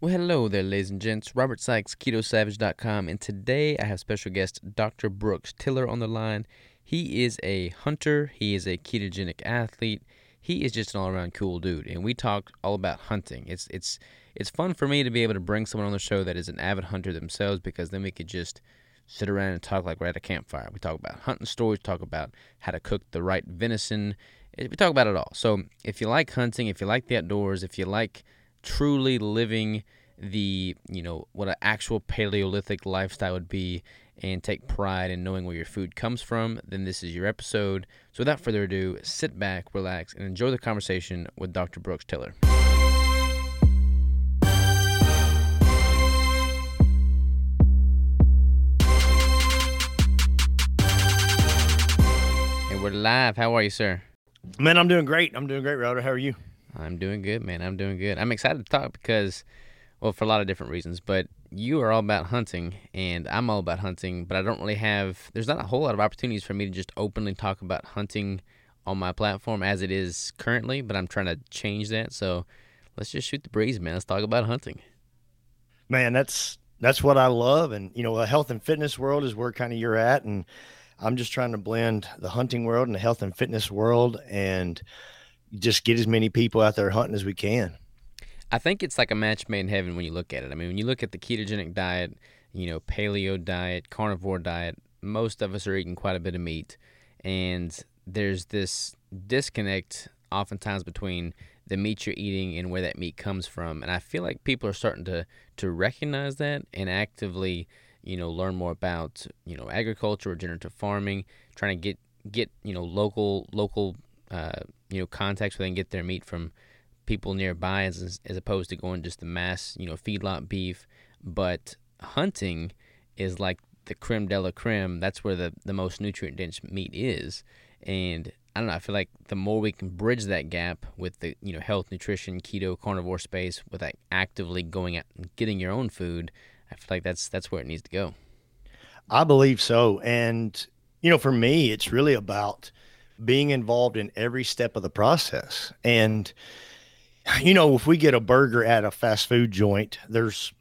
Well, hello there, ladies and gents. Robert Sykes, KetoSavage.com, and today I have special guest Dr. Brooks Tiller on the line. He is a hunter. He is a ketogenic athlete. He is just an all-around cool dude, and we talk all about hunting. It's fun for me to be able to bring someone on the show that is an avid hunter themselves, because then we could just sit around and talk like we're at a campfire. We talk about hunting stories, talk about how to cook the right venison. We talk about it all. So if you like hunting, if you like the outdoors, if you like truly living the, you know, what an actual Paleolithic lifestyle would be, and take pride in knowing where your food comes from, then this is your episode. So without further ado, sit back, relax, and enjoy the conversation with Dr. Brooks Tiller. And we're live. How are you, sir? Man, I'm doing great. I'm doing great, Robert. How are you? I'm doing good, man. I'm doing good. I'm excited to talk because, well, for a lot of different reasons, but you are all about hunting, and I'm all about hunting, but I don't really have, there's not a whole lot of opportunities for me to just openly talk about hunting on my platform as it is currently, but I'm trying to change that, so let's just shoot the breeze, man. Let's talk about hunting. Man, that's what I love, and, you know, the health and fitness world is where kind of you're at, and I'm just trying to blend the hunting world and the health and fitness world, and just get as many people out there hunting as we can. I think it's like a match made in heaven when you look at it. I mean, when you look at the ketogenic diet, you know, paleo diet, carnivore diet, most of us are eating quite a bit of meat. And there's this disconnect oftentimes between the meat you're eating and where that meat comes from. And I feel like people are starting to recognize that and actively, you know, learn more about, you know, agriculture, regenerative farming, trying to get you know, local contacts where they can get their meat from people nearby, as opposed to going just the mass, you know, feedlot beef. But hunting is like the creme de la creme. That's where the most nutrient-dense meat is. And I don't know, I feel like the more we can bridge that gap with the, you know, health, nutrition, keto, carnivore space, with like actively going out and getting your own food, I feel like that's where it needs to go. I believe so. And, you know, for me, it's really about being involved in every step of the process. And, you know, if we get a burger at a fast food joint, there's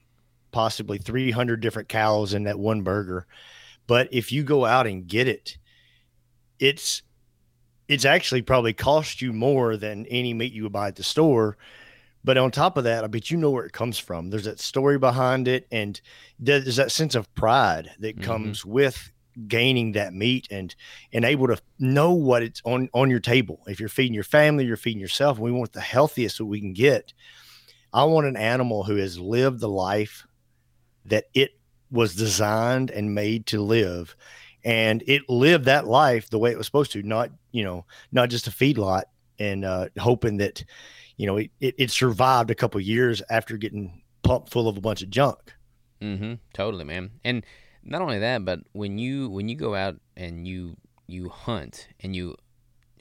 possibly 300 different calories in that one burger. But if you go out and get it, it's actually probably cost you more than any meat you would buy at the store. But on top of that, I bet you know where it comes from. There's that story behind it. And there's that sense of pride that comes with gaining that meat and able to know what it's on your table. If you're feeding your family, you're feeding yourself, and we want the healthiest that we can get. I want an animal who has lived the life that it was designed and made to live. And it lived that life the way it was supposed to, not just a feedlot and hoping that, you know, it survived a couple of years after getting pumped full of a bunch of junk. Mm-hmm. Totally, man. And not only that, but when you go out and you hunt and you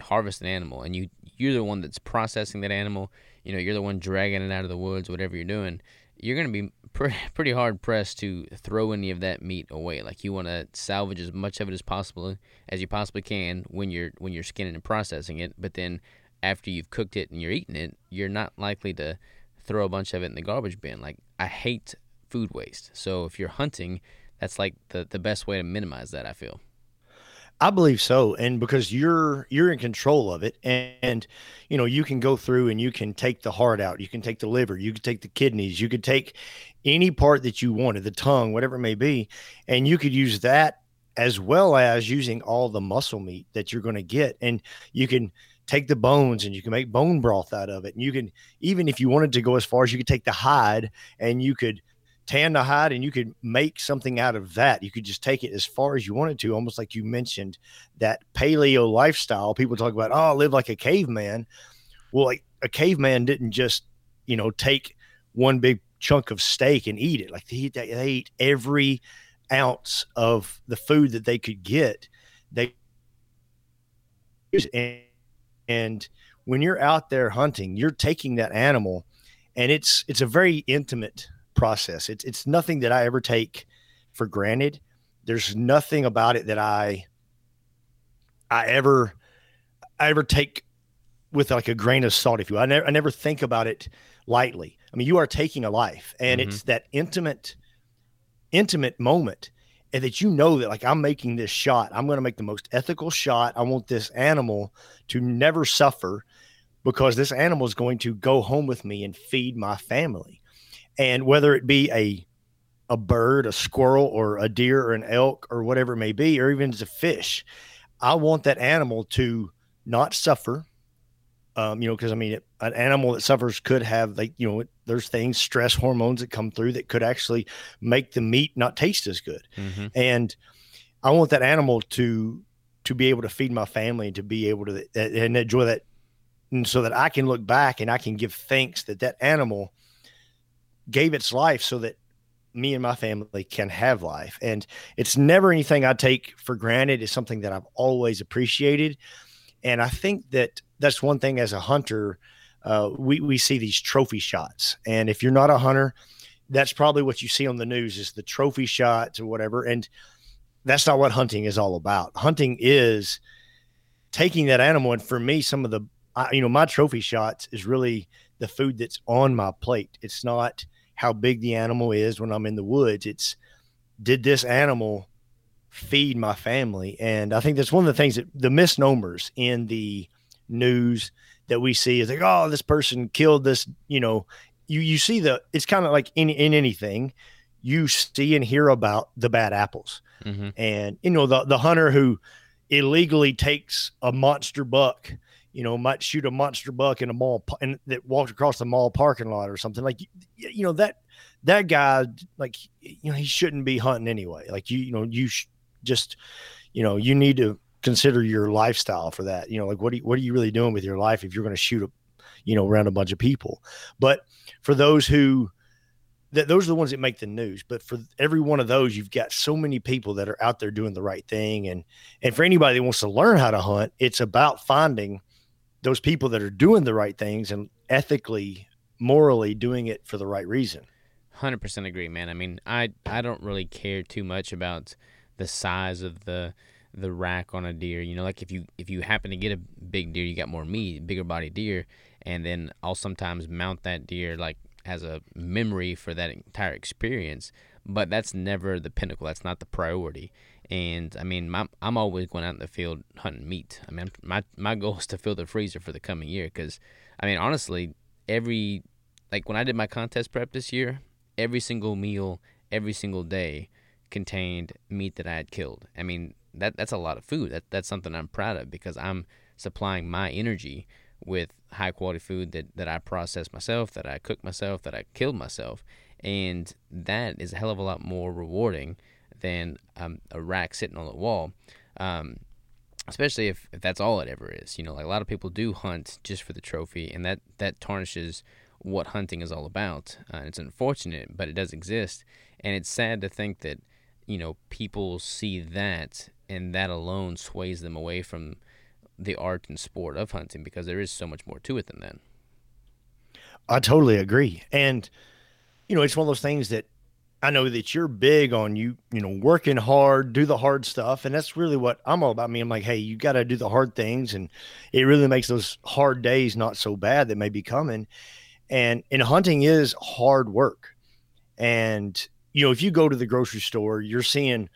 harvest an animal, and you're the one that's processing that animal, you know, you're the one dragging it out of the woods, whatever you're doing, you're going to be pretty hard pressed to throw any of that meat away. Like, you want to salvage as much of it as you possibly can when you're skinning and processing it. But then after you've cooked it and you're eating it, you're not likely to throw a bunch of it in the garbage bin. Like, I hate food waste. So if you're hunting, that's like the best way to minimize that, I feel. I believe so. And because you're in control of it, and you know, you can go through and you can take the heart out, you can take the liver, you can take the kidneys, you could take any part that you wanted, the tongue, whatever it may be. And you could use that as well as using all the muscle meat that you're going to get. And you can take the bones and you can make bone broth out of it. And you can, even if you wanted to go as far as, you could take the hide and you could tan the hide and you could make something out of that. You could just take it as far as you wanted to, almost like you mentioned, that paleo lifestyle. People talk about, oh, I live like a caveman. Well, like, a caveman didn't just, you know, take one big chunk of steak and eat it. Like, they ate every ounce of the food that they could get. And when you're out there hunting, you're taking that animal, and it's a very intimate process. It's nothing that I ever take for granted. There's nothing about it that I ever take with like a grain of salt, if you will. I never think about it lightly. I mean, you are taking a life, and it's that intimate moment, and that, you know, that like, I'm making this shot. I'm going to make the most ethical shot. I want this animal to never suffer, because this animal is going to go home with me and feed my family. And whether it be a bird, a squirrel, or a deer, or an elk, or whatever it may be, or even as a fish, I want that animal to not suffer. You know, because I mean, an animal that suffers could have, like, you know, there's things, stress hormones that come through that could actually make the meat not taste as good. And I want that animal to be able to feed my family, and to be able to and enjoy that. And so that I can look back and I can give thanks that that animal gave its life so that me and my family can have life. And it's never anything I take for granted. It's something that I've always appreciated. And I think that that's one thing as a hunter, we see these trophy shots. And if you're not a hunter, that's probably what you see on the news, is the trophy shots or whatever. And that's not what hunting is all about. Hunting is taking that animal. And for me, some of the, you know, my trophy shots is really the food that's on my plate. It's not how big the animal is when I'm in the woods. It's, did this animal feed my family? And I think that's one of the things that the misnomers in the news that we see is like, oh, this person killed this, you know, you see it's kind of like in anything, you see and hear about the bad apples. And, you know, the hunter who illegally takes a monster buck, you know, might shoot a monster buck in a mall and that walked across the mall parking lot or something, like, you know, that guy, like, you know, he shouldn't be hunting anyway. Like, you know, just, you know, you need to consider your lifestyle for that. You know, like, what are you really doing with your life if you're going to shoot you know, around a bunch of people? But for those who, those are the ones that make the news. But for every one of those, you've got so many people that are out there doing the right thing. And for anybody that wants to learn how to hunt, it's about finding those people that are doing the right things and ethically, morally doing it for the right reason. 100% agree, man. I mean, I don't really care too much about the size of the rack on a deer. You know, like if you happen to get a big deer, you got more meat, bigger body deer, and then I'll sometimes mount that deer like as a memory for that entire experience. But that's never the pinnacle. That's not the priority. And I mean, I'm always going out in the field hunting meat. I mean, my goal is to fill the freezer for the coming year, because, I mean, honestly, when I did my contest prep this year, every single meal, every single day contained meat that I had killed. I mean, that's a lot of food. That's something I'm proud of, because I'm supplying my energy with high quality food that I process myself, that I cook myself, that I kill myself, and that is a hell of a lot more rewarding than a rack sitting on the wall, especially if that's all it ever is. You know, like, a lot of people do hunt just for the trophy, and that tarnishes what hunting is all about. It's unfortunate, but it does exist, and it's sad to think that, you know, people see that, and that alone sways them away from the art and sport of hunting, because there is so much more to it than that. I totally agree. And, you know, it's one of those things that I know that you're big on, you know, working hard, do the hard stuff. And that's really what I'm all about. I mean, I'm like, hey, you got to do the hard things. And it really makes those hard days not so bad that may be coming. And hunting is hard work. And, you know, if you go to the grocery store, you're seeing,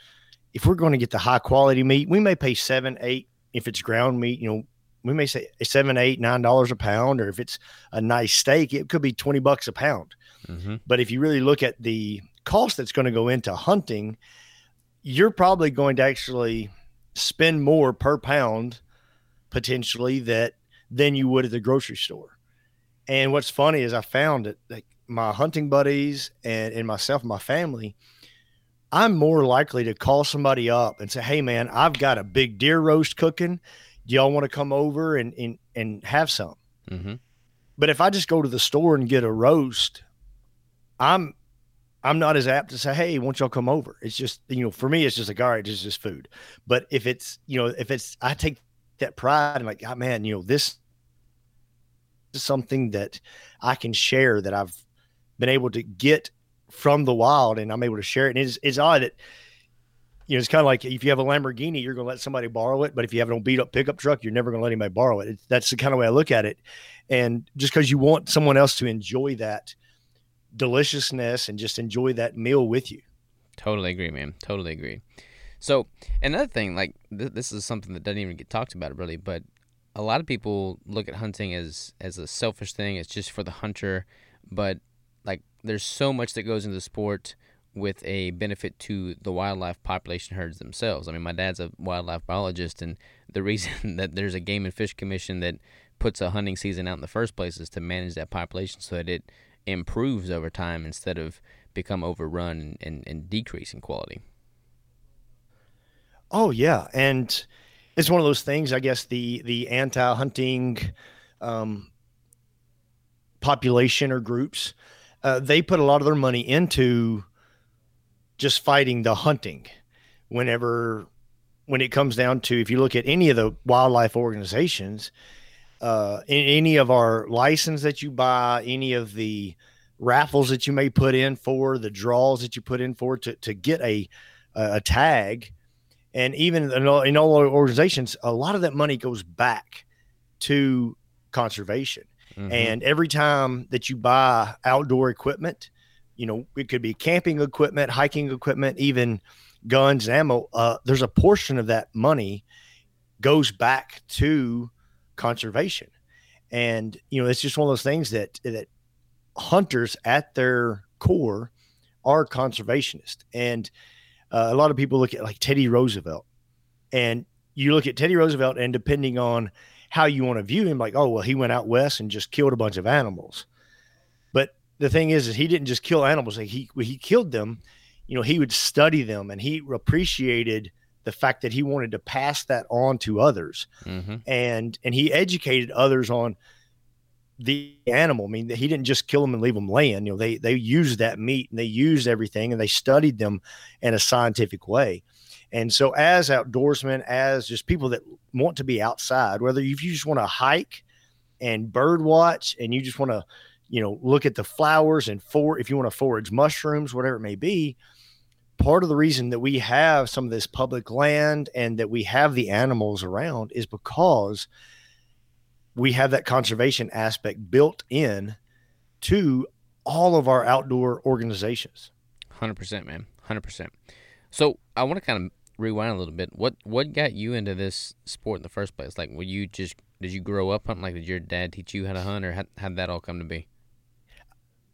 if we're going to get the high quality meat, we may pay $7, $8, if it's ground meat, you know, we may say $7, $8, $9 a pound, or if it's a nice steak, it could be $20 a pound. But if you really look at the cost that's going to go into hunting, you're probably going to actually spend more per pound potentially than you would at the grocery store. And what's funny is I found that, like, my hunting buddies and myself and my family, I'm more likely to call somebody up and say, hey man, I've got a big deer roast cooking. Do y'all want to come over and have some? But if I just go to the store and get a roast, I'm not as apt to say, hey, won't y'all come over? It's just, you know, for me, it's just like, all right, it's just food. But if it's, you know, I take that pride and like, oh man, you know, this is something that I can share, that I've been able to get from the wild, and I'm able to share it. And it's odd that, you know, it's kind of like if you have a Lamborghini, you're going to let somebody borrow it. But if you have an old beat up pickup truck, you're never going to let anybody borrow it. That's the kind of way I look at it. And just because you want someone else to enjoy that, deliciousness and just enjoy that meal with you. Totally agree, man. Totally agree. So another thing, like this is something that doesn't even get talked about really, but a lot of people look at hunting as a selfish thing. It's just for the hunter, but like there's so much that goes into the sport with a benefit to the wildlife population herds themselves. I mean, my dad's a wildlife biologist, and the reason that there's a Game and Fish Commission that puts a hunting season out in the first place is to manage that population so that it improves over time instead of become overrun and decrease in quality. Oh, yeah. And it's one of those things, I guess, the anti-hunting population or groups, they put a lot of their money into just fighting the hunting. When it comes down to, if you look at any of the wildlife organizations, in any of our license that you buy, any of the raffles that you may put in for, the draws that you put in for to get a tag, and even in all our organizations, a lot of that money goes back to conservation. Mm-hmm. And every time that you buy outdoor equipment, you know, it could be camping equipment, hiking equipment, even guns, ammo, there's a portion of that money goes back to conservation. And, you know, it's just one of those things that hunters at their core are conservationists. And a lot of people look at like Teddy Roosevelt, and you look at Teddy Roosevelt, and depending on how you want to view him, like, oh, well, he went out west and just killed a bunch of animals. But the thing is he didn't just kill animals. Like he killed them, you know, he would study them, and he appreciated the fact that he wanted to pass that on to others. Mm-hmm. And he educated others on the animal. I mean, he didn't just kill them and leave them laying. You know, they used that meat, and they used everything, and they studied them in a scientific way. And so as outdoorsmen, as just people that want to be outside, whether if you just want to hike and bird watch, and you just want to, you know, look at the flowers and if you want to forage mushrooms, whatever it may be, part of the reason that we have some of this public land and that we have the animals around is because we have that conservation aspect built in to all of our outdoor organizations. 100%, man. 100%. So I want to kind of rewind a little bit. What got you into this sport in the first place? Like, did you grow up hunting? Like, did your dad teach you how to hunt, or how did that all come to be?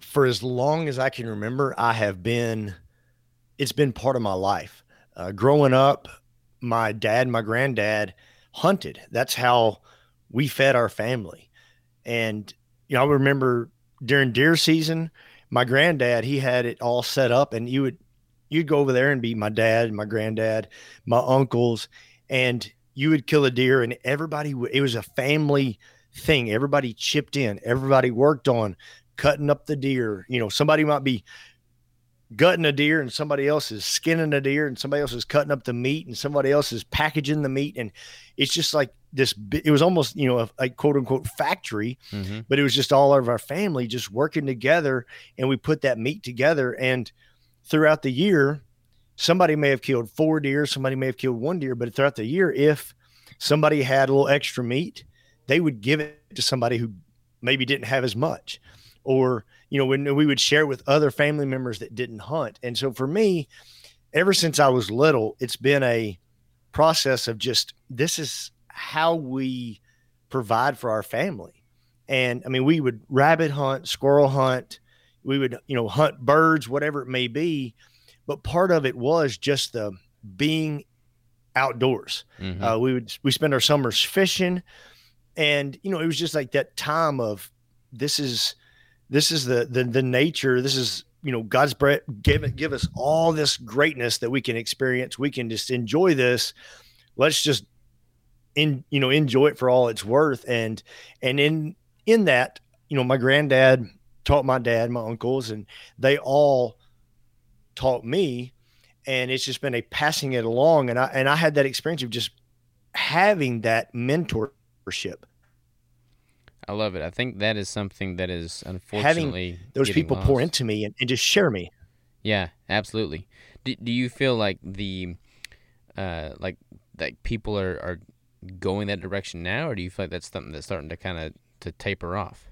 For as long as I can remember, it's been part of my life. Growing up, my dad and my granddad hunted. That's how we fed our family. And, you know, I remember during deer season, my granddad, he had it all set up, and you'd go over there and be my dad and my granddad, my uncles, and you would kill a deer, and it was a family thing. Everybody chipped in, everybody worked on cutting up the deer. You know, somebody might be gutting a deer, and somebody else is skinning a deer, and somebody else is cutting up the meat, and somebody else is packaging the meat. And it's just like this, it was almost, you know, a quote unquote factory, mm-hmm. but it was just all of our family just working together, and we put that meat together. And throughout the year, somebody may have killed 4 deer, somebody may have killed 1 deer, but throughout the year, if somebody had a little extra meat, they would give it to somebody who maybe didn't have as much, or, you know, when we would share with other family members that didn't hunt. And so for me, ever since I was little, it's been a process of just, this is how we provide for our family. And I mean, we would rabbit hunt, squirrel hunt, we would, you know, hunt birds, whatever it may be. But part of it was just the being outdoors. Mm-hmm. We spend our summers fishing, and, you know, it was just like that time of, this is the nature. This is, you know, God's breath, give us all this greatness that we can experience. We can just enjoy this. Let's just enjoy it for all it's worth. And in that, you know, my granddad taught my dad, my uncles, and they all taught me, and it's just been a passing it along. And I had that experience of just having that mentorship. I love it. I think that is something that is unfortunately having those people lost. Pour into me and just share me. Yeah, absolutely. Do you feel like the like people are going that direction now, or do you feel like that's something that's starting to kind of taper off?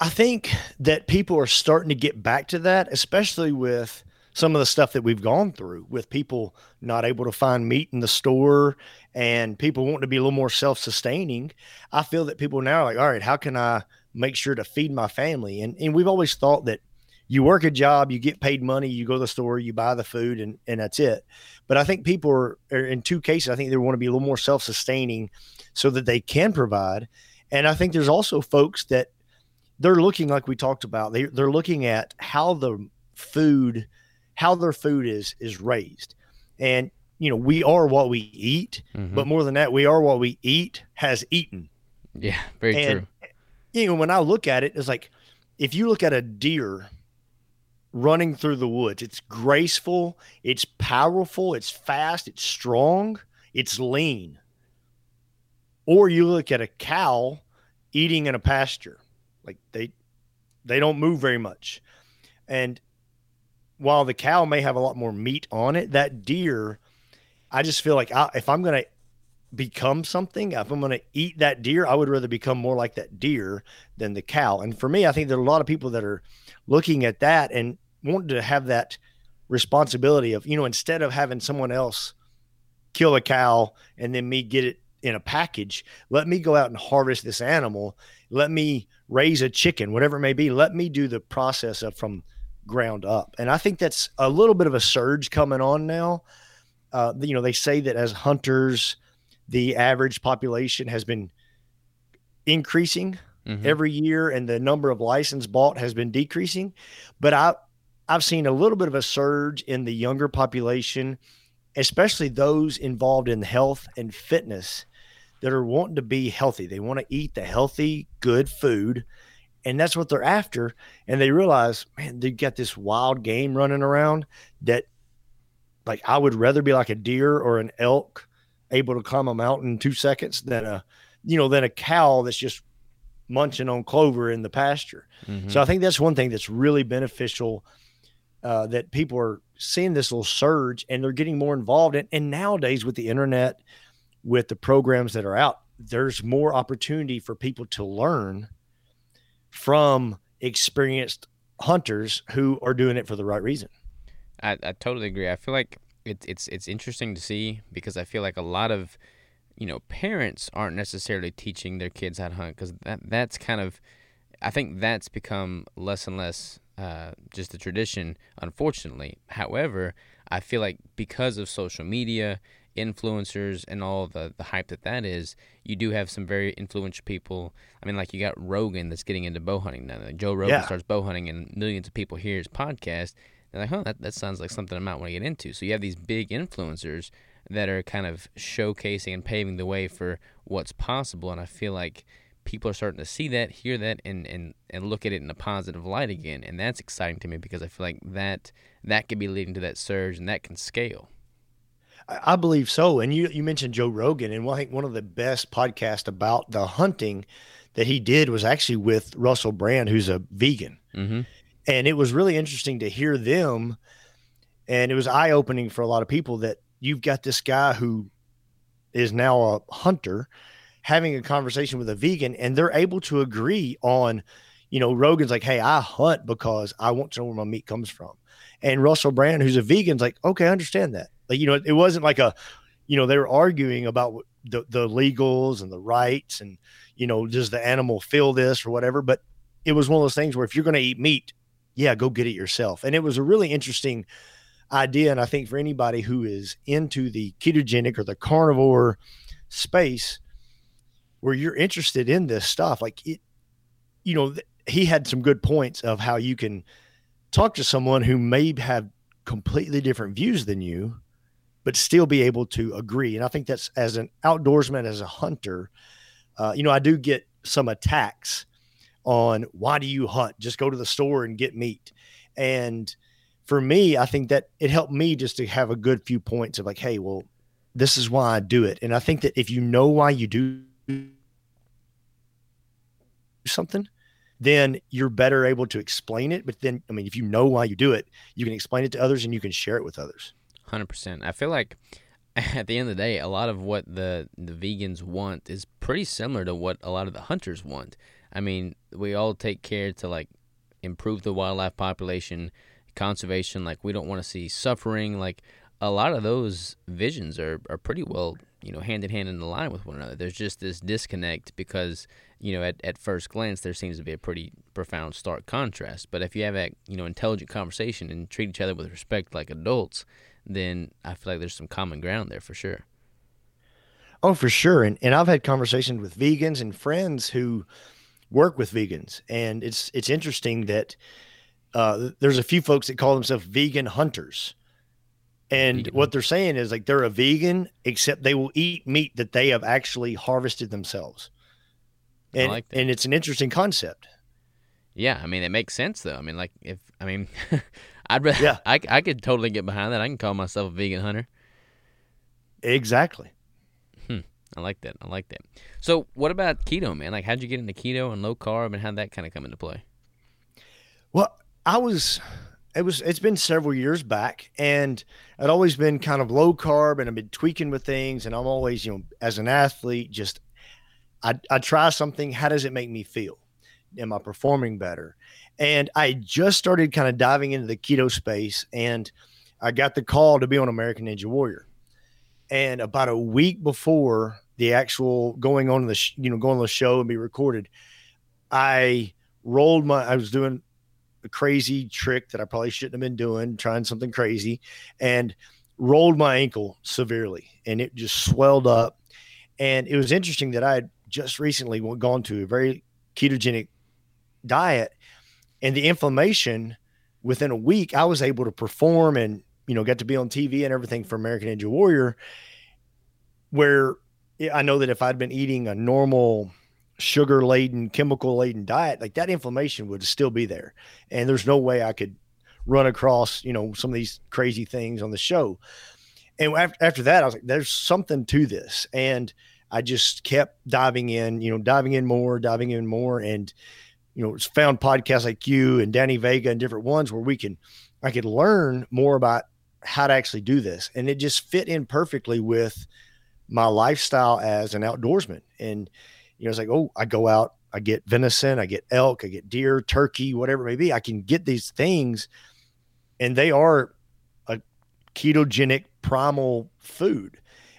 I think that people are starting to get back to that, especially with some of the stuff that we've gone through with people not able to find meat in the store and people wanting to be a little more self-sustaining. I feel that people now are like, all right, how can I make sure to feed my family? And we've always thought that you work a job, you get paid money, you go to the store, you buy the food, and that's it. But I think people are in two cases, I think they want to be a little more self-sustaining so that they can provide. And I think there's also folks that they're looking, like we talked about, they're looking at how their food is raised. And, you know, we are what we eat, mm-hmm. but more than that, we are what we eat has eaten. Yeah, very true. You know, when I look at it, it's like, if you look at a deer running through the woods, it's graceful, it's powerful, it's fast, it's strong, it's lean. Or you look at a cow eating in a pasture. Like they don't move very much. And while the cow may have a lot more meat on it, that deer, I just feel like if I'm going to become something, if I'm going to eat that deer, I would rather become more like that deer than the cow. And for me, I think there are a lot of people that are looking at that and wanting to have that responsibility of, you know, instead of having someone else kill a cow and then me get it in a package, let me go out and harvest this animal. Let me raise a chicken, whatever it may be. Let me do the process of from ground up. And I think that's a little bit of a surge coming on now. You know, they say that as hunters, the average population has been increasing mm-hmm. every year and the number of license bought has been decreasing. But I've seen a little bit of a surge in the younger population, especially those involved in health and fitness that are wanting to be healthy. They want to eat the healthy, good food, and that's what they're after. And they realize, man, they've got this wild game running around that, like, I would rather be like a deer or an elk able to climb a mountain in 2 seconds than a cow that's just munching on clover in the pasture. Mm-hmm. So I think that's one thing that's really beneficial, that people are seeing this little surge and they're getting more involved. And nowadays with the internet, with the programs that are out, there's more opportunity for people to learn from experienced hunters who are doing it for the right reason. I totally agree. I feel like it's interesting to see, because I feel like a lot of, you know, parents aren't necessarily teaching their kids how to hunt, because that's kind of, I think that's become less and less just the tradition, unfortunately. However, I feel like because of social media, influencers, and all the hype that is, you do have some very influential people. I mean, like, you got Rogan that's getting into bow hunting now. Joe Rogan starts bow hunting and millions of people hear his podcast. They're like, huh, that sounds like something I might want to get into. So you have these big influencers that are kind of showcasing and paving the way for what's possible. And I feel like people are starting to see that, hear that, and look at it in a positive light again. And that's exciting to me, because I feel like that could be leading to that surge, and that can scale. I believe so. And you mentioned Joe Rogan, and I think one of the best podcasts about the hunting that he did was actually with Russell Brand, who's a vegan. Mm-hmm. And it was really interesting to hear them, and it was eye-opening for a lot of people that you've got this guy who is now a hunter having a conversation with a vegan, and they're able to agree on, you know, Rogan's like, hey, I hunt because I want to know where my meat comes from. And Russell Brand, who's a vegan's like, okay, I understand that. Like, you know, it wasn't like a, you know, they were arguing about the legals and the rights and, you know, does the animal feel this or whatever. But it was one of those things where if you're going to eat meat, yeah, go get it yourself. And it was a really interesting idea. And I think for anybody who is into the ketogenic or the carnivore space where you're interested in this stuff, like, it, you know, he had some good points of how you can talk to someone who may have completely different views than you, but still be able to agree. And I think that's, as an outdoorsman, as a hunter, you know, I do get some attacks on why do you hunt? Just go to the store and get meat. And for me, I think that it helped me just to have a good few points of like, hey, well, this is why I do it. And I think that if you know why you do something, then you're better able to explain it. But then, I mean, if you know why you do it, you can explain it to others and you can share it with others. 100%. I feel like at the end of the day, a lot of what the vegans want is pretty similar to what a lot of the hunters want. I mean, we all take care to, like, improve the wildlife population, conservation. Like, we don't want to see suffering. Like, a lot of those visions are pretty well, you know, hand in hand in line with one another. There's just this disconnect because, you know, at first glance, there seems to be a pretty profound stark contrast. But if you have that, you know, intelligent conversation and treat each other with respect like adults, then I feel like there's some common ground there for sure. Oh, for sure. And I've had conversations with vegans and friends who work with vegans. And it's interesting that there's a few folks that call themselves vegan hunters. And what they're saying is, like, they're a vegan, except they will eat meat that they have actually harvested themselves. And I like that. And it's an interesting concept. Yeah, I mean, it makes sense though. I mean, like, if I mean, I'd rather. Yeah. I could totally get behind that. I can call myself a vegan hunter. Exactly. I like that. I like that. So, what about keto, man? Like, how'd you get into keto and low carb, and how'd that kind of come into play? Well, it's been several years back, and I'd always been kind of low carb, and I've been tweaking with things, and I'm always, you know, as an athlete, just I try something. How does it make me feel? Am I performing better? And I just started kind of diving into the keto space, and I got the call to be on American Ninja Warrior. And about a week before the actual going on the show and be recorded, I was doing a crazy trick that I probably shouldn't have been doing, trying something crazy, and rolled my ankle severely, and it just swelled up. And it was interesting that I had just recently gone to a very ketogenic diet, and the inflammation within a week, I was able to perform and, you know, got to be on TV and everything for American Ninja Warrior, where I know that if I'd been eating a normal sugar-laden, chemical-laden diet, like, that inflammation would still be there. And there's no way I could run across, you know, some of these crazy things on the show. And after that, I was like, there's something to this. And I just kept diving in more. And, you know, found podcasts like you and Danny Vega and different ones where I could learn more about how to actually do this. And it just fit in perfectly with my lifestyle as an outdoorsman. And, you know, it's like, oh, I go out, I get venison, I get elk, I get deer, turkey, whatever it may be. I can get these things, and they are a ketogenic primal food.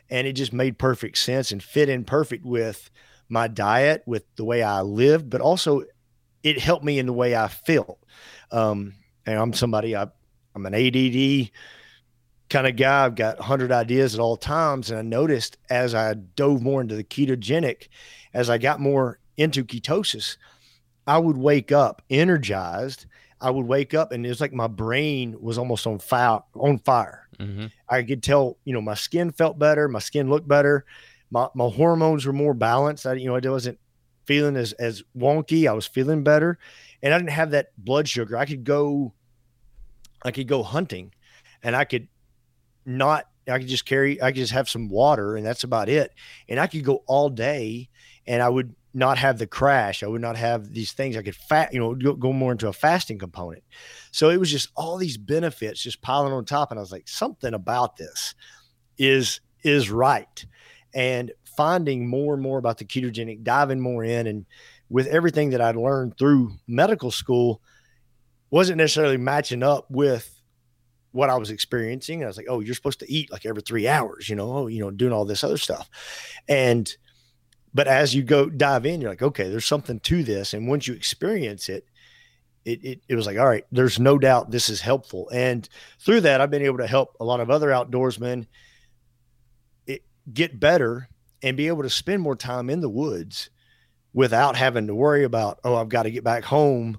And it just made perfect sense and fit in perfect with my diet, with the way I lived, but also it helped me in the way I felt. And I'm an ADD kind of guy. I've got 100 ideas at all times. And I noticed as I dove more into the ketogenic, as I got more into ketosis, I would wake up energized. I would wake up, and it was like my brain was almost on fire. Mm-hmm. I could tell, you know, my skin felt better. My skin looked better. My hormones were more balanced. I wasn't feeling as wonky. I was feeling better. And I didn't have that blood sugar. I could go hunting, and I could just have some water, and that's about it. And I could go all day, and I would not have the crash. I would not have these things. I could go more into a fasting component. So it was just all these benefits just piling on top. And I was like, something about this is right. And finding more and more about the ketogenic, diving more in, and with everything that I'd learned through medical school, wasn't necessarily matching up with what I was experiencing. And I was like, oh, you're supposed to eat like every 3 hours, you know, doing all this other stuff. But as you go dive in, you're like, okay, there's something to this. And once you experience it, it was like, all right, there's no doubt this is helpful. And through that, I've been able to help a lot of other outdoorsmen get better and be able to spend more time in the woods without having to worry about, oh, I've got to get back home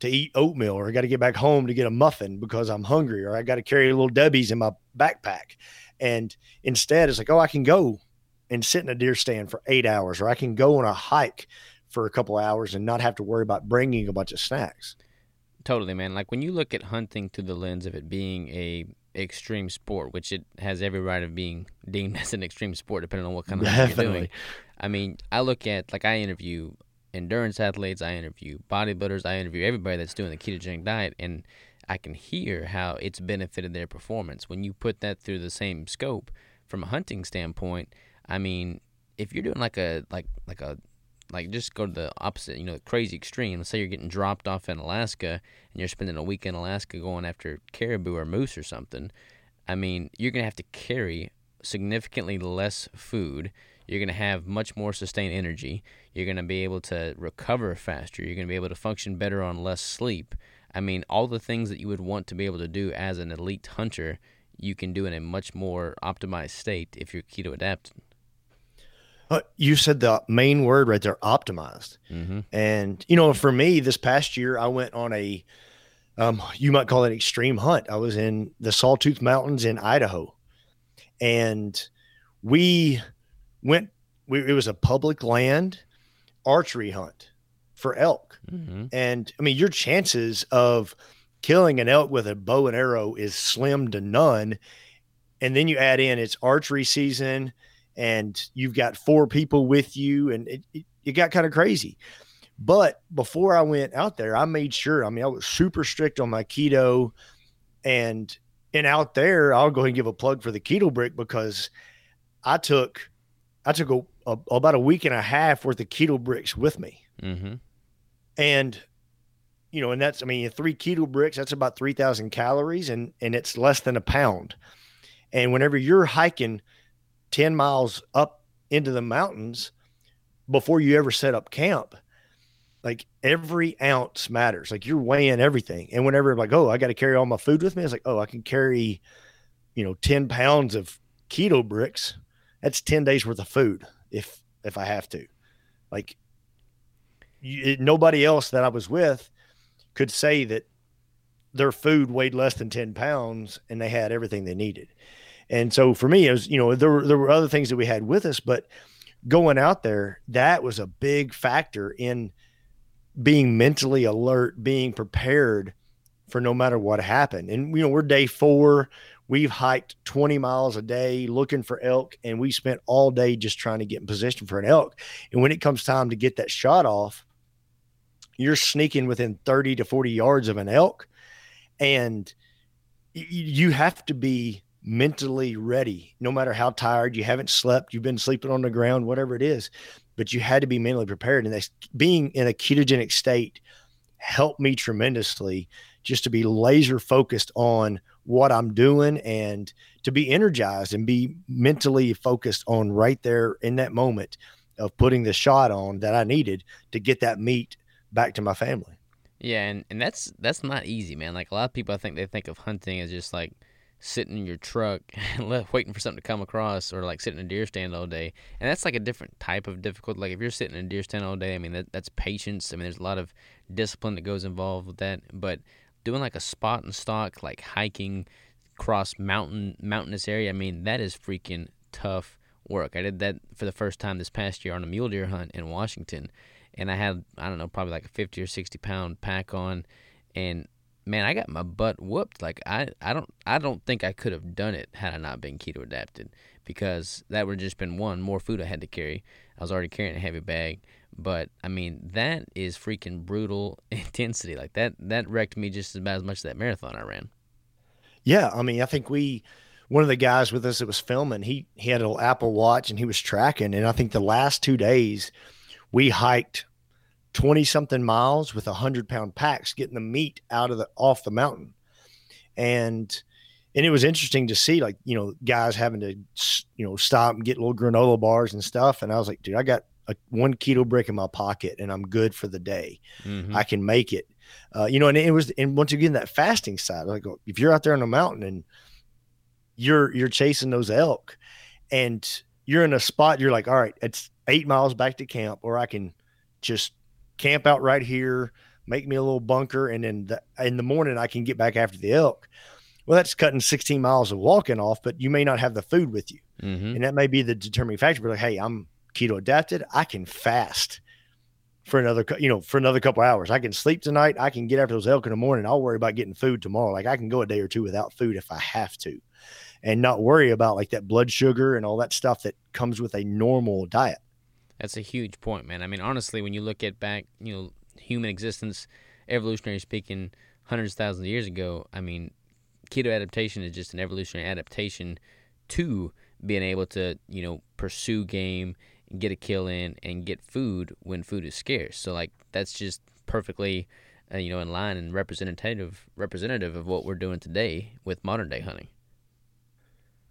to eat oatmeal, or I got to get back home to get a muffin because I'm hungry, or I got to carry little Debbie's in my backpack. And instead it's like, oh, I can go and sit in a deer stand for 8 hours, or I can go on a hike for a couple hours and not have to worry about bringing a bunch of snacks. Totally, man. Like, when you look at hunting through the lens of it being a extreme sport, which it has every right of being deemed as an extreme sport, depending on what kind of thing you're doing. I mean, I look at, like, I interview endurance athletes, I interview bodybuilders, I interview everybody that's doing the ketogenic diet, and I can hear how it's benefited their performance. When you put that through the same scope from a hunting standpoint, I mean, if you're doing like a like just go to the opposite, you know, the crazy extreme. Let's say you're getting dropped off in Alaska and you're spending a week in Alaska going after caribou or moose or something. I mean, you're going to have to carry significantly less food. You're going to have much more sustained energy. You're going to be able to recover faster. You're going to be able to function better on less sleep. I mean, all the things that you would want to be able to do as an elite hunter, you can do in a much more optimized state if you're keto adapted. You said the main word right there, optimized. Mm-hmm. And, you know, for me this past year, I went on a, you might call it extreme hunt. I was in the Sawtooth Mountains in Idaho, and it was a public land archery hunt for elk. Mm-hmm. And I mean, your chances of killing an elk with a bow and arrow is slim to none. And then you add in it's archery season and you've got four people with you, and it got kind of crazy. But before I went out there, I made sure, I mean, I was super strict on my keto, and out there, I'll go ahead and give a plug for the Keto Brick, because I took about a week and a half worth of Keto Bricks with me. Mm-hmm. And, you know, and that's, I mean, 3 Keto Bricks, that's about 3,000 calories, and it's less than a pound. And whenever you're hiking 10 miles up into the mountains before you ever set up camp, like every ounce matters. Like you're weighing everything. And whenever like, oh, I got to carry all my food with me, it's like, oh, I can carry, you know, 10 pounds of Keto Bricks. That's 10 days worth of food. If I have to, like, nobody else that I was with could say that their food weighed less than 10 pounds and they had everything they needed. And so for me, it was, you know, there were other things that we had with us, but going out there, that was a big factor in being mentally alert, being prepared for no matter what happened. And, you know, we're day 4, we've hiked 20 miles a day looking for elk, and we spent all day just trying to get in position for an elk. And when it comes time to get that shot off, you're sneaking within 30 to 40 yards of an elk, and you have to be mentally ready, no matter how tired, you haven't slept, you've been sleeping on the ground, whatever it is, but you had to be mentally prepared. And that's, being in a ketogenic state helped me tremendously, just to be laser focused on what I'm doing and to be energized and be mentally focused on right there in that moment of putting the shot on that I needed to get that meat back to my family. Yeah, and that's not easy, man. Like a lot of people, I think they think of hunting as just like sitting in your truck and waiting for something to come across, or like sitting in a deer stand all day. And that's like a different type of difficulty. Like if you're sitting in a deer stand all day, I mean, that's patience. I mean, there's a lot of discipline that goes involved with that. But doing like a spot and stalk, like hiking across mountainous area, I mean, that is freaking tough work. I did that for the first time this past year on a mule deer hunt in Washington. And I had, I don't know, probably like a 50 or 60 pound pack on, and man, I got my butt whooped. Like I don't think I could have done it had I not been keto adapted, because that would have just been more food I had to carry. I was already carrying a heavy bag, but I mean, that is freaking brutal intensity. Like that wrecked me just about as much as that marathon I ran. Yeah, I mean, I think one of the guys with us that was filming, he had an Apple Watch and he was tracking, and I think the last 2 days we hiked 20 something miles with 100 pound packs, getting the meat out of off the mountain. And it was interesting to see, like, you know, guys having to, you know, stop and get little granola bars and stuff. And I was like, dude, I got one Keto Brick in my pocket and I'm good for the day. Mm-hmm. I can make it, you know, and it was, and once again, that fasting side, like if you're out there on the mountain and you're chasing those elk and you're in a spot, you're like, all right, it's 8 miles back to camp, or I can just camp out right here, make me a little bunker, and then in the morning I can get back after the elk. Well, that's cutting 16 miles of walking off, but you may not have the food with you. Mm-hmm. And that may be the determining factor. But like, hey, I'm keto adapted. I can fast for another couple hours. I can sleep tonight. I can get after those elk in the morning. I'll worry about getting food tomorrow. Like I can go a day or two without food if I have to, and not worry about like that blood sugar and all that stuff that comes with a normal diet. That's a huge point, man. I mean, honestly, when you look at back, you know, human existence, evolutionary speaking, hundreds of thousands of years ago, I mean, keto adaptation is just an evolutionary adaptation to being able to, you know, pursue game and get a kill in and get food when food is scarce. So like that's just perfectly in line and representative of what we're doing today with modern day hunting.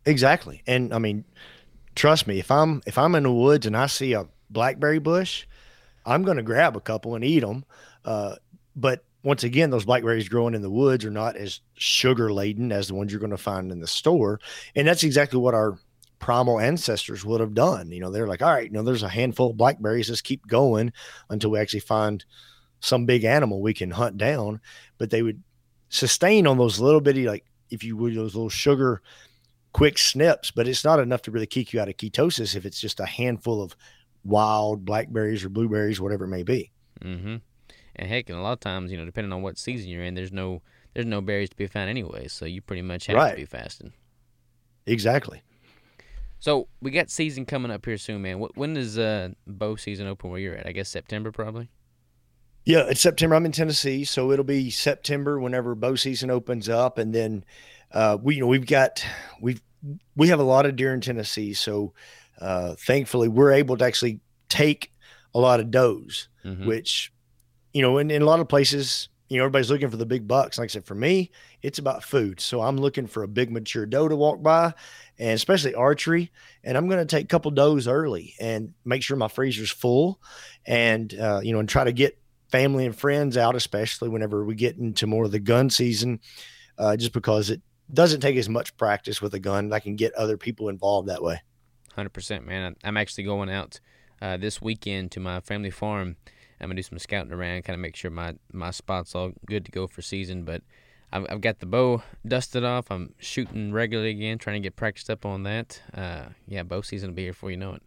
Exactly. And I mean, trust me, if I'm in the woods and I see a blackberry bush, I'm going to grab a couple and eat them. But once again, those blackberries growing in the woods are not as sugar laden as the ones you're going to find in the store. And that's exactly what our primal ancestors would have done. They're like, all right, there's a handful of blackberries. Let's keep going until we actually find some big animal we can hunt down. But they would sustain on those little bitty, like if you would, those little sugar quick snips, but it's not enough to really kick you out of ketosis if it's just a handful of wild blackberries or blueberries, whatever it may be. Mm-hmm. And heck, and a lot of times, depending on what season you're in, there's no berries to be found anyway, so you pretty much have to be fasting. Exactly. So we got season coming up here soon, man. When does bow season open where you're at? I guess September probably? Yeah, it's September. I'm in Tennessee, so it'll be September whenever bow season opens up, and then we have a lot of deer in Tennessee, so thankfully we're able to actually take a lot of does, mm-hmm. which in a lot of places, everybody's looking for the big bucks. Like I said, for me, it's about food, so I'm looking for a big mature doe to walk by, and especially archery. And I'm going to take a couple does early and make sure my freezer's full, and and try to get family and friends out, especially whenever we get into more of the gun season, just because it doesn't take as much practice with a gun. I can get other people involved that way. 100%, man. I'm actually going out this weekend to my family farm. I'm going to do some scouting around, kind of make sure my spot's all good to go for season. But I've got the bow dusted off. I'm shooting regularly again, trying to get practiced up on that. Bow season will be here before you know it.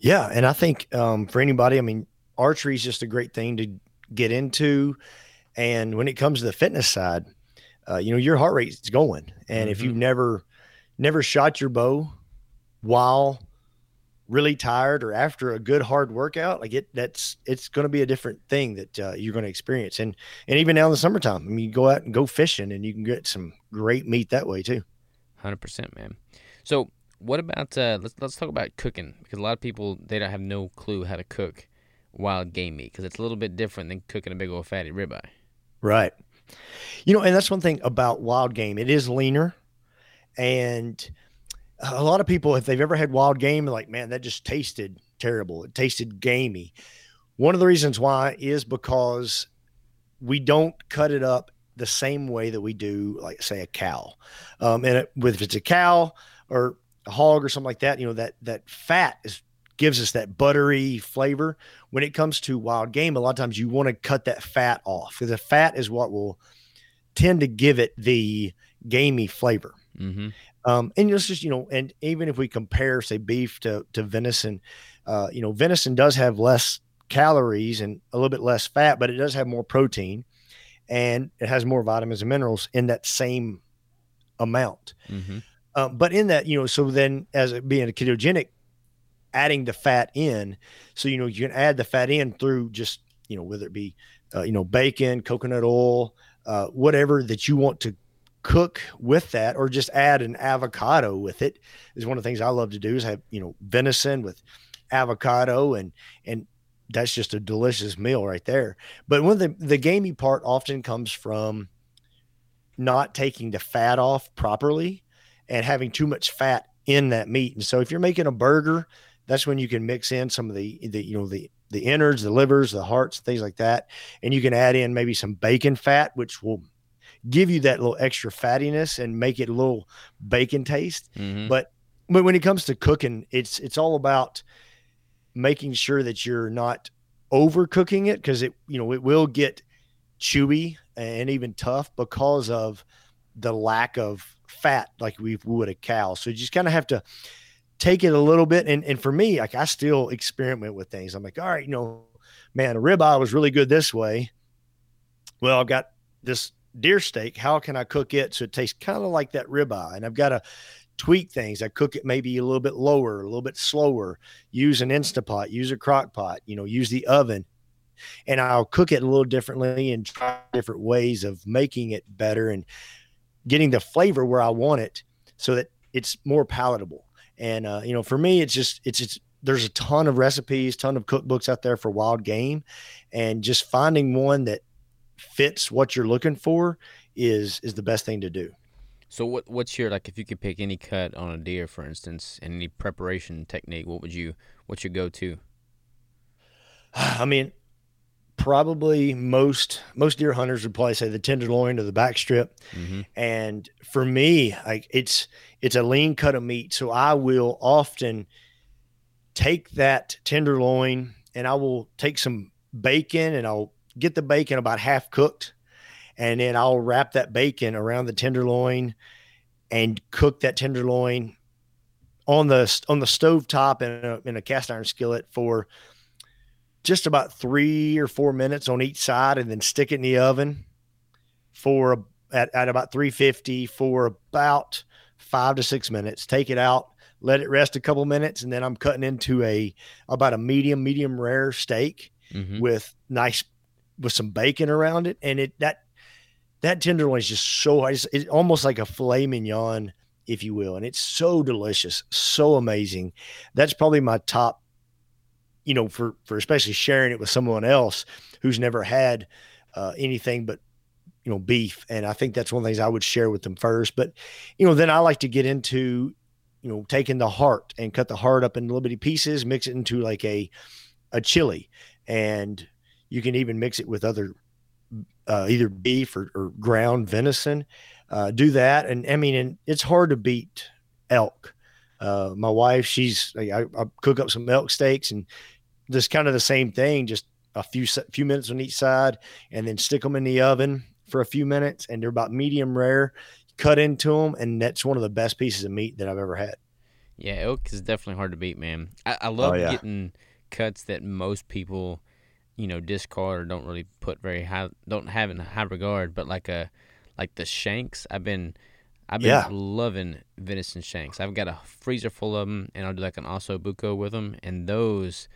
Yeah, and I think for anybody, archery is just a great thing to get into. And when it comes to the fitness side, your heart rate is going. And mm-hmm. if you've never shot your bow while really tired or after a good hard workout, it's going to be a different thing that you're going to experience. And even now in the summertime, you go out and go fishing and you can get some great meat that way too. 100%, man. So what about, let's talk about cooking, because a lot of people, they don't have no clue how to cook wild game meat, because it's a little bit different than cooking a big old fatty ribeye. Right. And that's one thing about wild game. It is leaner. And a lot of people, if they've ever had wild game, like, man, that just tasted terrible. It tasted gamey. One of the reasons why is because we don't cut it up the same way that we do, like, say, a cow. If it's a cow or a hog or something like that, that fat gives us that buttery flavor. When it comes to wild game, a lot of times you want to cut that fat off, because the fat is what will tend to give it the gamey flavor. Mm-hmm. And it's just, and even if we compare, say, beef to venison, venison does have less calories and a little bit less fat, but it does have more protein and it has more vitamins and minerals in that same amount. Mm-hmm. But in that, so then as it being a ketogenic, adding the fat in. So, you can add the fat in through just, whether it be, bacon, coconut oil, whatever that you want to cook with that, or just add an avocado with it. Is one of the things I love to do is have, venison with avocado, and that's just a delicious meal right there. But one of the gamey part often comes from not taking the fat off properly and having too much fat in that meat. And so if you're making a burger, that's when you can mix in some of the innards, the livers, the hearts, things like that. And you can add in maybe some bacon fat, which will give you that little extra fattiness and make it a little bacon taste. Mm-hmm. But when it comes to cooking, it's all about making sure that you're not overcooking it, because it will get chewy and even tough because of the lack of fat like we would a cow. So you just kind of have to take it a little bit. And for me, like, I still experiment with things. I'm like, all right, man, a ribeye was really good this way. Well, I've got this deer steak. How can I cook it so it tastes kind of like that ribeye? And I've got to tweak things. I cook it maybe a little bit lower, a little bit slower, use an Instapot, use a crock pot, use the oven, and I'll cook it a little differently and try different ways of making it better and getting the flavor where I want it so that it's more palatable. And for me, it's there's a ton of recipes, ton of cookbooks out there for wild game, and just finding one that fits what you're looking for is the best thing to do. So what's your, like, if you could pick any cut on a deer, for instance, and any preparation technique, what's your go-to? I mean, probably most deer hunters would probably say the tenderloin or the back strip. Mm-hmm. And for me, like, it's a lean cut of meat. So I will often take that tenderloin and I will take some bacon and I'll get the bacon about half cooked. And then I'll wrap that bacon around the tenderloin and cook that tenderloin on the stove top in a cast iron skillet for just about 3 or 4 minutes on each side, and then stick it in the oven at about 350 for about 5 to 6 minutes. Take it out, let it rest a couple minutes, and then I'm cutting into about a medium rare steak, mm-hmm, with some bacon around it, and that tenderloin is just so, it's almost like a filet mignon, if you will. And it's so delicious, so amazing. That's probably my top, for especially sharing it with someone else who's never had anything but, beef. And I think that's one of the things I would share with them first. But, then I like to get into, taking the heart and cut the heart up in little bitty pieces, mix it into like a chili. And you can even mix it with other either beef or ground venison, do that. And I mean, and it's hard to beat elk. My wife, I cook up some elk steaks and just kind of the same thing, just a few minutes on each side, and then stick them in the oven for a few minutes. And they're about medium rare, cut into them. And that's one of the best pieces of meat that I've ever had. Yeah. Elk is definitely hard to beat, man. I love getting cuts that most people, discard or don't really put very high, don't have in high regard, but like the shanks. I've been loving venison shanks. I've got a freezer full of them, and I'll do like an osso bucco with them. And those,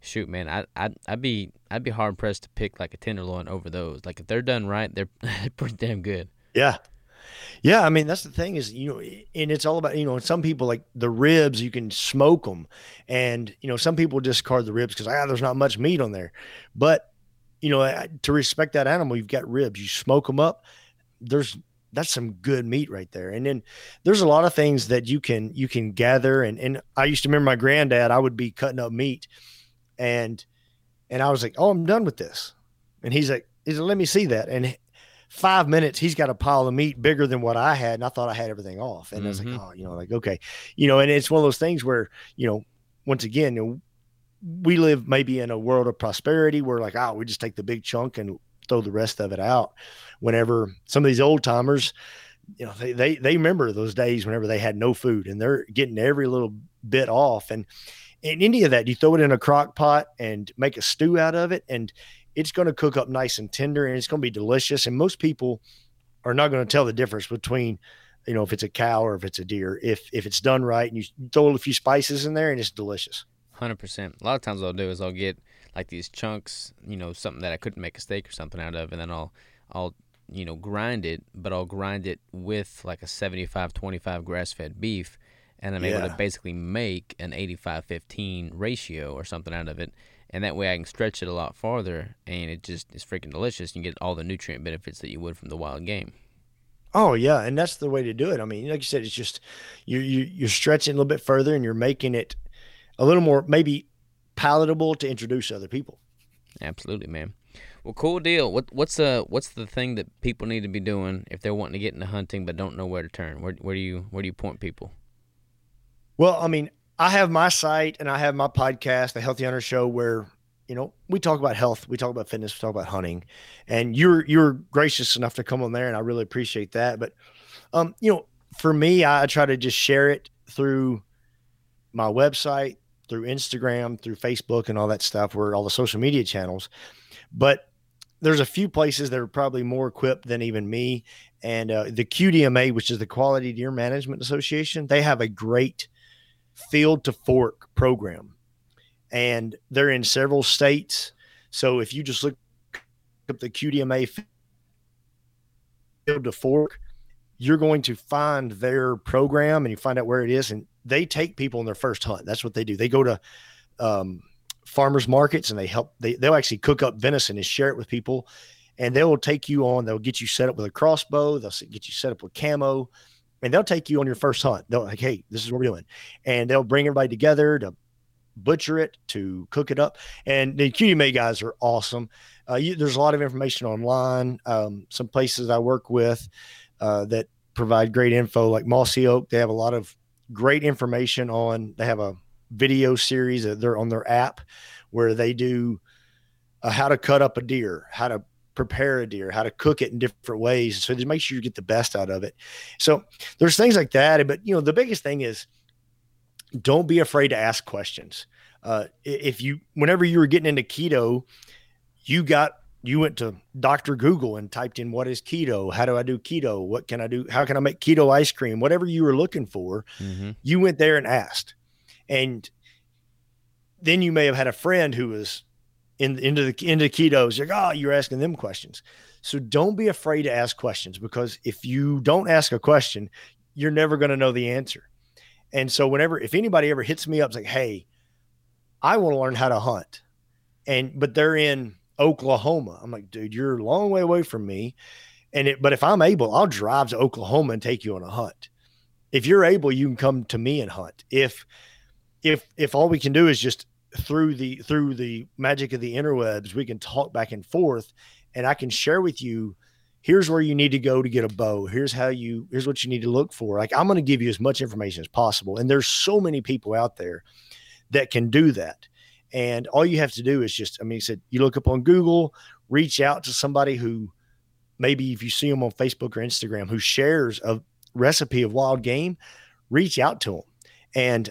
shoot, man, I'd be hard pressed to pick like a tenderloin over those. Like if they're done right, they're pretty damn good. Yeah. Yeah, I mean, that's the thing is, and it's all about, some people like the ribs, you can smoke them. And, some people discard the ribs because, there's not much meat on there. But, to respect that animal, you've got ribs, you smoke them up. That's some good meat right there. And then there's a lot of things that you can gather. And I used to remember my granddad, I would be cutting up meat and I was like, oh, I'm done with this. And he's like, let me see that. And 5 minutes, he's got a pile of meat bigger than what I had, and I thought I had everything off. And mm-hmm. I was like, okay. And it's one of those things where, once again, we live maybe in a world of prosperity where like, we just take the big chunk and throw the rest of it out. Whenever some of these old timers, they remember those days whenever they had no food and they're getting every little bit off. And in any of that, you throw it in a crock pot and make a stew out of it, and it's going to cook up nice and tender, and it's going to be delicious. And most people are not going to tell the difference between, if it's a cow or if it's a deer, if it's done right, and you throw a few spices in there and it's delicious. 100%. A lot of times what I'll do is I'll get like these chunks, something that I couldn't make a steak or something out of. And then I'll grind it, but I'll grind it with like a 75-25 grass fed beef. And I'm able to basically make an 85-15 ratio or something out of it. And that way I can stretch it a lot farther, and it just is freaking delicious. You get all the nutrient benefits that you would from the wild game. Oh, yeah, and that's the way to do it. I mean, like you said, it's just you're stretching a little bit further, and you're making it a little more maybe palatable to introduce to other people. Absolutely, man. Well, cool deal. What's the thing that people need to be doing if they're wanting to get into hunting but don't know where to turn? Where do you point people? Well, I mean, I have my site and I have my podcast, The Healthy Hunter Show, where, we talk about health, we talk about fitness, we talk about hunting, and you're gracious enough to come on there. And I really appreciate that. But, for me, I try to just share it through my website, through Instagram, through Facebook and all that stuff, where all the social media channels, but there's a few places that are probably more equipped than even me. And, the QDMA, which is the Quality Deer Management Association, they have a great field to fork program, and they're in several states. So if you just look up the QDMA field to fork, you're going to find their program and you find out where it is. And they take people on their first hunt. That's what they do. They go to farmers markets and they help. They'll actually cook up venison and share it with people. And they'll take you on. They'll get you set up with a crossbow. They'll get you set up with camo, and they'll take you on your first hunt. They'll like, hey, this is what we're doing, and they'll bring everybody together to butcher it, to cook it up. And the QDMA guys are awesome. There's a lot of information online. Some places I work with that provide great info, like Mossy Oak. They have a lot of great information on. They have a video series that they're on their app where they do how to cut up a deer, how to prepare a deer, how to cook it in different ways. So just make sure you get the best out of it. So there's things like that. But, you know, the biggest thing is don't be afraid to ask questions. Whenever you were getting into keto, you went to Dr. Google and typed in, what is keto? How do I do keto? What can I do? How can I make keto ice cream? Whatever you were looking for, you went there and asked. And then you may have had a friend who was into ketos. You're like, oh, you're asking them questions. So don't be afraid to ask questions, because if you don't ask a question, you're never going to know the answer. And so if anybody ever hits me up, it's like, hey, I want to learn how to hunt, but they're in Oklahoma. I'm like, dude, you're a long way away from me. But if I'm able, I'll drive to Oklahoma and take you on a hunt. If you're able, you can come to me and hunt. If all we can do is just through the magic of the interwebs, we can talk back and forth, and I can share with you, here's where you need to go to get a bow. Here's what you need to look for. Like, I'm going to give you as much information as possible. And there's so many people out there that can do that. And all you have to do is you look up on Google, reach out to somebody who, maybe if you see them on Facebook or Instagram, who shares a recipe of wild game, reach out to them. And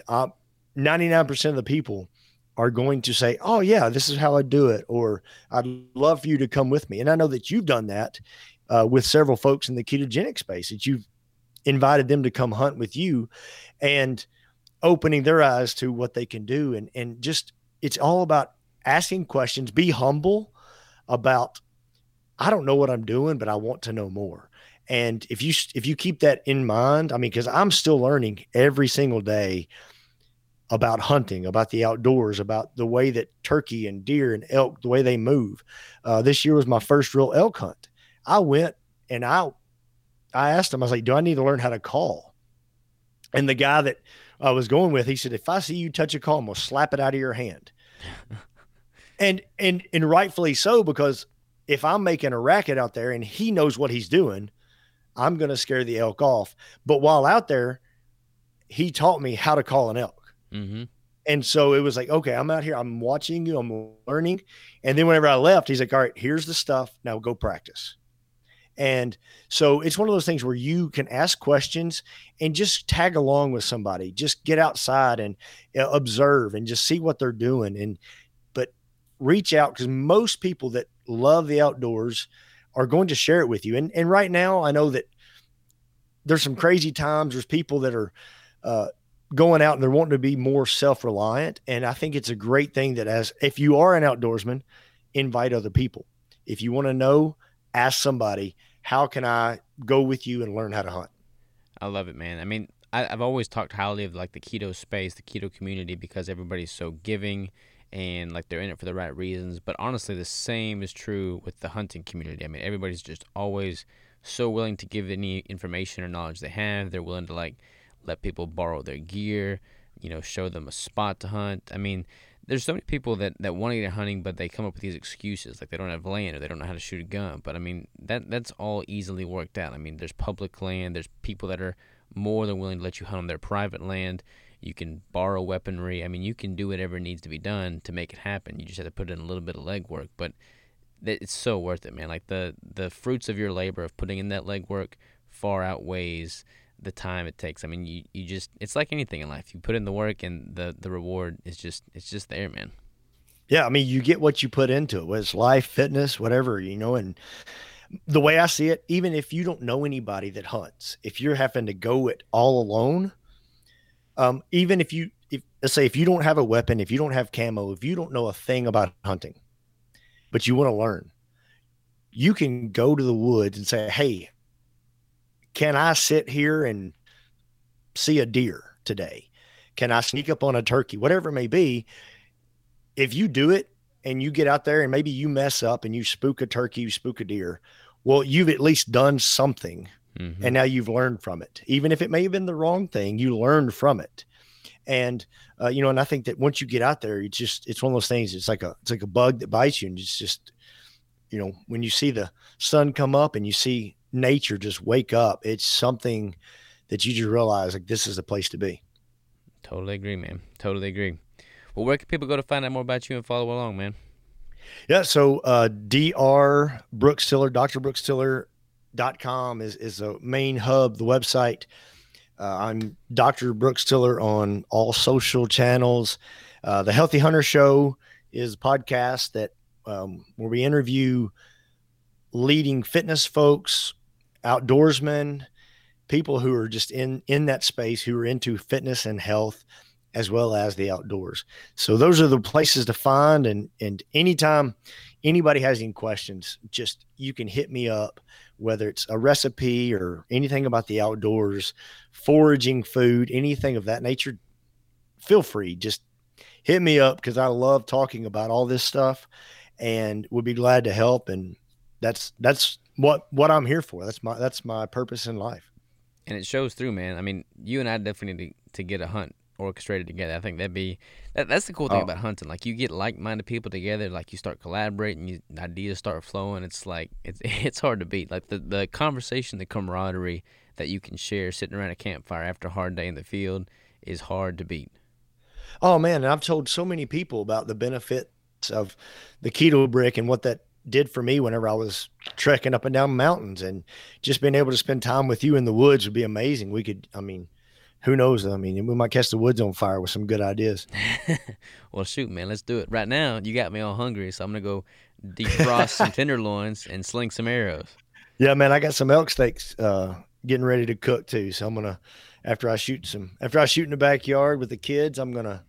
99% of the people are going to say, oh yeah, this is how I do it, or I'd love for you to come with me. And I know that you've done that with several folks in the ketogenic space, that you've invited them to come hunt with you and opening their eyes to what they can do. And just, it's all about asking questions. Be humble about, I don't know what I'm doing, but I want to know more. And if you keep that in mind, I mean, because I'm still learning every single day about hunting, about the outdoors, about the way that turkey and deer and elk, the way they move. This year was my first real elk hunt. I went and I asked him, I was like, do I need to learn how to call? And the guy that I was going with, he said, if I see you touch a call, I'm going to slap it out of your hand. and rightfully so, because if I'm making a racket out there and he knows what he's doing, I'm going to scare the elk off. But while out there, he taught me how to call an elk. Mm-hmm. And so it was like, okay, I'm out here, I'm watching you, I'm learning. And then whenever I left, he's like, all right, here's the stuff. Now go practice. And so it's one of those things where you can ask questions and just tag along with somebody, just get outside and observe and just see what they're doing. But reach out, because most people that love the outdoors are going to share it with you. And right now I know that there's some crazy times. There's people that are, going out and they're wanting to be more self-reliant. And I think it's a great thing that if you are an outdoorsman, invite other people. If you want to know, ask somebody, how can I go with you and learn how to hunt? I love it, man. I mean, I've always talked highly of like the keto space, the keto community, because everybody's so giving and like they're in it for the right reasons. But honestly, the same is true with the hunting community. I mean, everybody's just always so willing to give any information or knowledge they have. They're willing to let people borrow their gear, show them a spot to hunt. I mean, there's so many people that want to get hunting, but they come up with these excuses, like they don't have land or they don't know how to shoot a gun. But I mean, that's all easily worked out. I mean, there's public land. There's people that are more than willing to let you hunt on their private land. You can borrow weaponry. I mean, you can do whatever needs to be done to make it happen. You just have to put in a little bit of legwork, but it's so worth it, man. Like the fruits of your labor of putting in that legwork far outweighs the time it takes. I mean, you just, it's like anything in life. You put in the work and the reward is just, it's just there, man. Yeah. I mean, you get what you put into it, whether it's life, fitness, whatever, and the way I see it, even if you don't know anybody that hunts, if you're having to go it all alone, even if you don't have a weapon, if you don't have camo, if you don't know a thing about hunting, but you want to learn, you can go to the woods and say, hey, can I sit here and see a deer today? Can I sneak up on a turkey? Whatever it may be, if you do it and you get out there and maybe you mess up and you spook a turkey, you spook a deer, well, you've at least done something. Mm-hmm. And now you've learned from it. Even if it may have been the wrong thing, you learned from it. And, you know, and I think that once you get out there, you just, it's one of those things. It's like a bug that bites you. And it's just, you know, when you see the sun come up and you see nature just wake up, it's something that you just realize, like, this is the place to be. Totally agree, man. Totally agree. Well, where can people go to find out more about you and follow along, man? Yeah. So, DrBrooksTiller.com is the main hub, the website. I'm Dr. Brooks Tiller on all social channels. The Healthy Hunter Show is a podcast that where we interview leading fitness folks, outdoorsmen, people who are just in that space, who are into fitness and health, as well as the outdoors. So those are the places to find. And anytime anybody has any questions, just you can hit me up, whether it's a recipe or anything about the outdoors, foraging food, anything of that nature. Feel free, just hit me up, because I love talking about all this stuff and would be glad to help. And that's what I'm here for. That's my purpose in life. And it shows through, man. I mean, you and I definitely need to get a hunt orchestrated together. I think that'd be that's the cool thing about hunting. Like, you get like-minded people together, like, you start collaborating, ideas start flowing. It's like it's hard to beat. Like the conversation, the camaraderie that you can share sitting around a campfire after a hard day in the field is hard to beat. Oh man, and I've told so many people about the benefits of the keto brick and what that did for me whenever I was trekking up and down mountains, and just being able to spend time with you in the woods would be amazing. We could, I mean, who knows? I mean, we might catch the woods on fire with some good ideas. Well, shoot, man, let's do it. Right now, you got me all hungry, so I'm going to go defrost some tenderloins and sling some arrows. Yeah, man, I got some elk steaks getting ready to cook too. So I'm going to, after I shoot in the backyard with the kids, I'm going to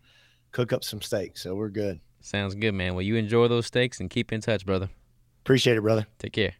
cook up some steaks. So we're good. Sounds good, man. Well, you enjoy those steaks and keep in touch, brother. Appreciate it, brother. Take care.